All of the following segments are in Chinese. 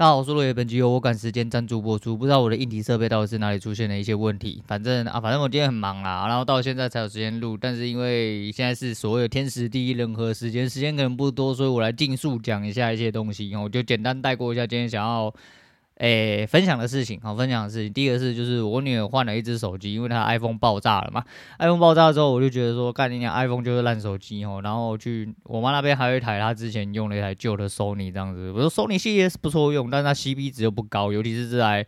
大家好，我是洛爷。本集由我赶时间赞助播出。不知道我的硬体设备到底是哪里出现了一些问题，反正我今天很忙啦，然后到现在才有时间录。但是因为现在是所谓的天时地利人和，时间可能不多，所以我来尽速讲一下一些东西，我就简单带过一下今天想要分享的事情。第一个是就是我女儿换了一只手机，因为她 iPhone 爆炸了嘛。iPhone 爆炸之后，我就觉得说，干你娘 iPhone 就是烂手机哦。然后去我妈那边还有一台她之前用了一台旧的 Sony 这样子。我说 Sony 系列是不错用，但是它 CP 值又不高，尤其是这台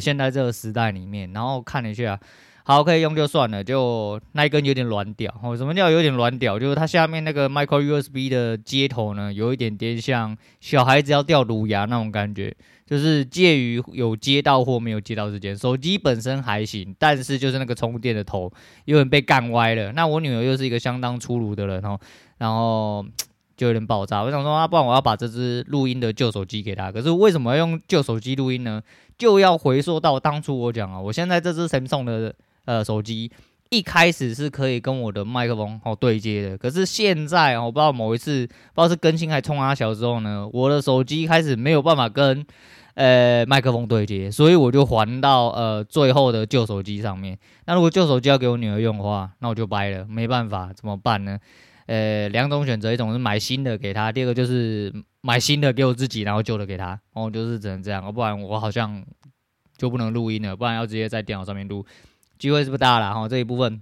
现在这个时代里面。然后看了一下，好可以用就算了，就那一根有点软屌哦。什么叫有点软屌？就是它下面那个 micro USB 的接头呢，有一点点像小孩子要掉乳牙那种感觉。就是介于有接到或没有接到之间，手机本身还行，但是就是那个充电的头有点被干歪了。那我女儿又是一个相当粗鲁的人哦，然后就有点爆炸。我想说，不然我要把这支录音的旧手机给她。可是为什么要用旧手机录音呢？就要回溯到当初我讲啊，我现在这支 Samsung 的手机一开始是可以跟我的麦克风对接的，可是现在我不知道某一次不知道是更新还冲阿小之后呢，我的手机开始没有办法跟麦克风对接，所以我就还到最后的旧手机上面。那如果旧手机要给我女儿用的话，那我就掰了，没办法，怎么办呢？两种选择，一种是买新的给她，第二个就是买新的给我自己，然后旧的给她。哦，就是只能这样，不然我好像就不能录音了，不然要直接在电脑上面录，机会是不大啦。哈，这一部分。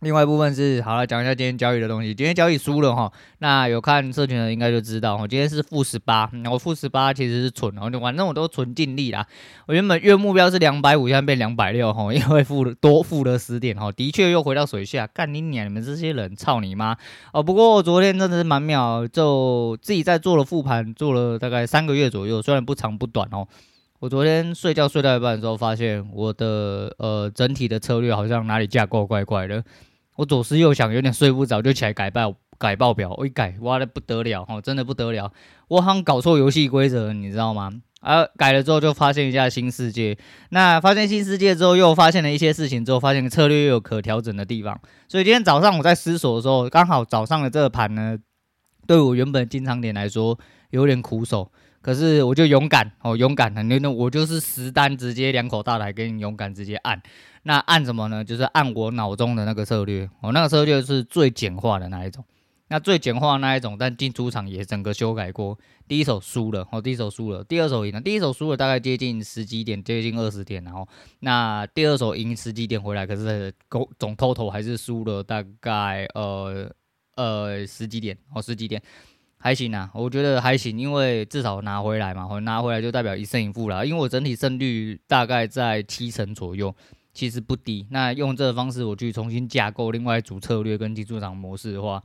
另外一部分是好了，讲一下今天交易的东西。今天交易输了哈，那有看社群的应该就知道哈，今天是负18，我负18其实是蠢，反正我都纯尽力啦。我原本月目标是250，现在变260哈，因为多付了10点哈，的确又回到水下。干你娘！你们这些人，操你妈！哦，不过昨天真的是蛮妙，就自己在做了复盘，做了大概3个月左右，虽然不长不短哦。我昨天睡到一半的时候，发现我的整体的策略好像哪里架构怪怪的。我左思右想，有点睡不着，就起来改报表。我一改，哇，那不得了哦，真的不得了！我好像搞错游戏规则，你知道吗？改了之后就发现一下新世界。那发现新世界之后，又发现了一些事情之后，发现策略又有可调整的地方。所以今天早上我在思索的时候，刚好早上的这个盘呢，对我原本进场点来说有点苦手。可是我就勇敢，我就是10单直接2口大台给你勇敢直接按。那按什么呢？就是按我脑中的那个策略，那个策略是最简化的那一种。那最简化的那一种，但进出场也整个修改过。第一手输了，第二手赢了。第一手输了大概接近10几点，接近20点，然后那第二手赢10几点回来，可是总 total 还是输了大概10几点。还行啊，我觉得还行，因为至少拿回来嘛，拿回来就代表1胜1负啦。因为我整体胜率大概在7成左右，其实不低。那用这个方式我去重新架构另外一组策略跟技术场模式的话，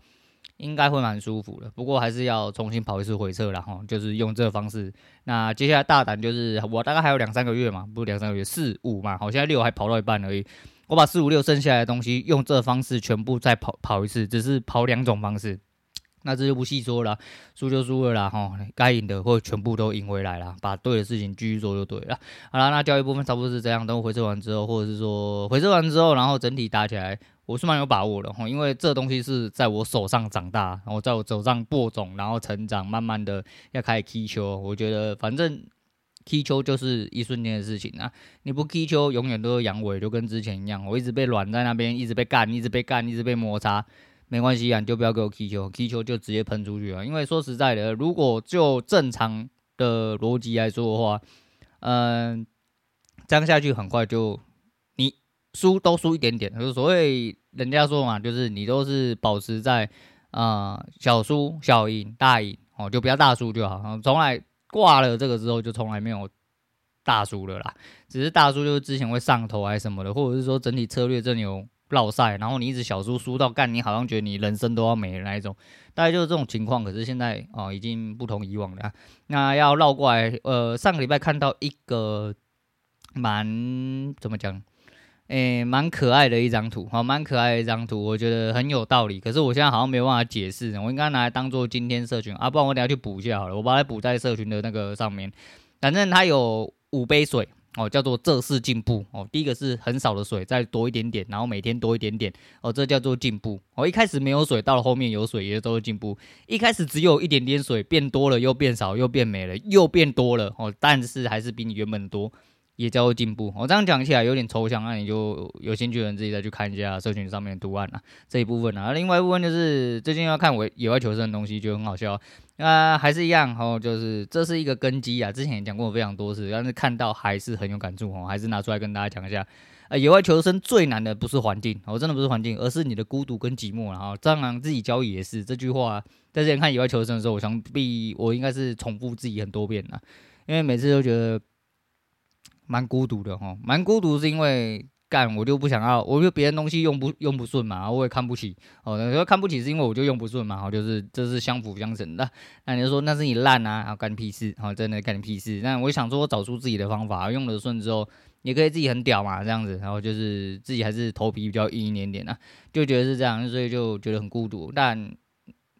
应该会蛮舒服的。不过还是要重新跑一次回测啦，就是用这个方式。那接下来大胆就是我大概还有2-3个月嘛，不是2-3个月，4-5嘛，好，现在6还跑到一半而已。我把4-5-6剩下来的东西用这个方式全部再跑一次，只是跑2种方式。那这就不细说了啦，输就输了啦，吼，该赢的会全部都赢回来啦，把对的事情继续做就对了。好啦，那交易部分差不多是这样，等我回撤完之后，或者是说回撤完之后，然后整体打起来，我是蛮有把握的，因为这东西是在我手上长大，然后在我手上播种，然后成长，慢慢的要开始踢球。我觉得反正踢球就是一瞬间的事情啊，你不踢球永远都是阳痿，就跟之前一样，我一直被软在那边，一直被干，一直被摩擦。没关系啊，你就不要给我踢球，踢球就直接喷出去啊！因为说实在的，如果就正常的逻辑来说的话，这样下去很快就你输一点点，就是所谓人家说嘛，就是你都是保持在小输小赢大赢哦，就不要大输就好。从来挂了这个之后，就从来没有大输了啦，只是大输就是之前会上头还是什么的，或者是说整体策略真有。落赛，然后你一直小输到干，你好像觉得你人生都要没了那一种，大概就是这种情况。可是现在已经不同以往了。那要绕过来，上个礼拜看到一个蛮怎么讲，蛮可爱的一张图，我觉得很有道理。可是我现在好像没有办法解释，我应该拿来当做今天社群啊，不然我等一下去补一下好了，我把它补在社群的那个上面。反正它有5杯水。哦，叫做这是进步哦。第一个是很少的水，再多一点点，然后每天多一点点哦，这叫做进步哦。一开始没有水，到了后面有水也都是进步。一开始只有一点点水，变多了又变少，又变没了，又变多了哦，但是还是比你原本多，也叫做进步。我、哦、这样讲起来有点抽象，那你就有兴趣的人自己再去看一下社群上面的图案啊这一部分啊。另外一部分就是最近要看野外求生的东西，就很好笑。还是一样哦，就是这是一个根基啊，之前也讲过非常多次，但是看到还是很有感触哦，还是拿出来跟大家讲一下。野外求生最难的不是环境哦，真的不是环境，而是你的孤独跟寂寞。然后蟑螂自己交易也是这句话、啊，在之前看野外求生的时候，我应该是重复自己很多遍了、啊，因为每次都觉得。蛮孤独的哈，蛮孤独是因为我就不想要，我就别人东西用不顺嘛，我也看不起哦。有时候看不起是因为我就用不顺嘛，就是这是相辅相成的。那你就说那是你烂啊，干屁事啊、哦，真的干屁事。那我想说，我找出自己的方法，用得顺之后，也可以自己很屌嘛，这样子。然后就是自己还是头皮比较硬一点点啊，就觉得是这样，所以就觉得很孤独。但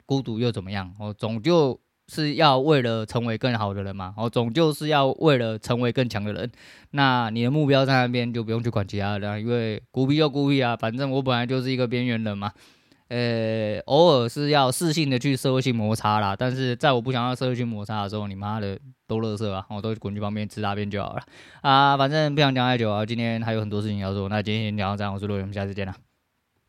孤独又怎么样？哦，总就是要为了成为更好的人嘛，总就是要为了成为更强的人。那你的目标在那边，就不用去管其他的，因为孤僻就孤僻啊，反正我本来就是一个边缘人嘛。偶尔是要适性的去社会性摩擦啦，但是在我不想要社会性摩擦的时候，你妈的都垃圾啊，我都滚去旁边吃大便就好了啊。反正不想讲太久啊，今天还有很多事情要做，那今天先讲到这样，我是洛宇，我们下次见啦。